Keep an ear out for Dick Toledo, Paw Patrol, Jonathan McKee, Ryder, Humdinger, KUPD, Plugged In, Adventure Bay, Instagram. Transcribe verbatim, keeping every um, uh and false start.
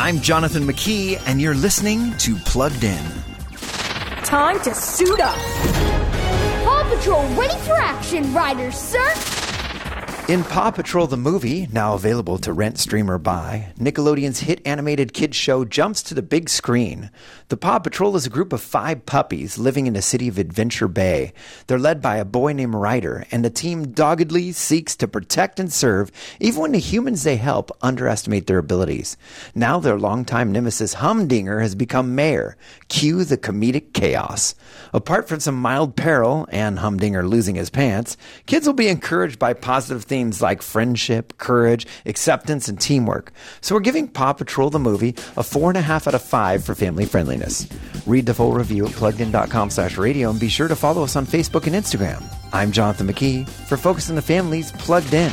I'm Jonathan McKee, and you're listening to Plugged In. Time to suit up. Paw Patrol ready for action, Ryder, sir. In Paw Patrol the movie, now available to rent, stream, or buy, Nickelodeon's hit animated kids show jumps to the big screen. The Paw Patrol is a group of five puppies living in the city of Adventure Bay. They're led by a boy named Ryder, and the team doggedly seeks to protect and serve, even when the humans they help underestimate their abilities. Now their longtime nemesis Humdinger has become mayor. Cue the comedic chaos. Apart from some mild peril and Humdinger losing his pants, kids will be encouraged by positive things Themes like friendship, courage, acceptance, and teamwork. So we're giving Paw Patrol the movie a four and a half out of five for family friendliness. Read the full review at plugged in dot com slash radio, and be sure to follow us on Facebook and Instagram. I'm Jonathan McKee for Focus on the Family's Plugged In.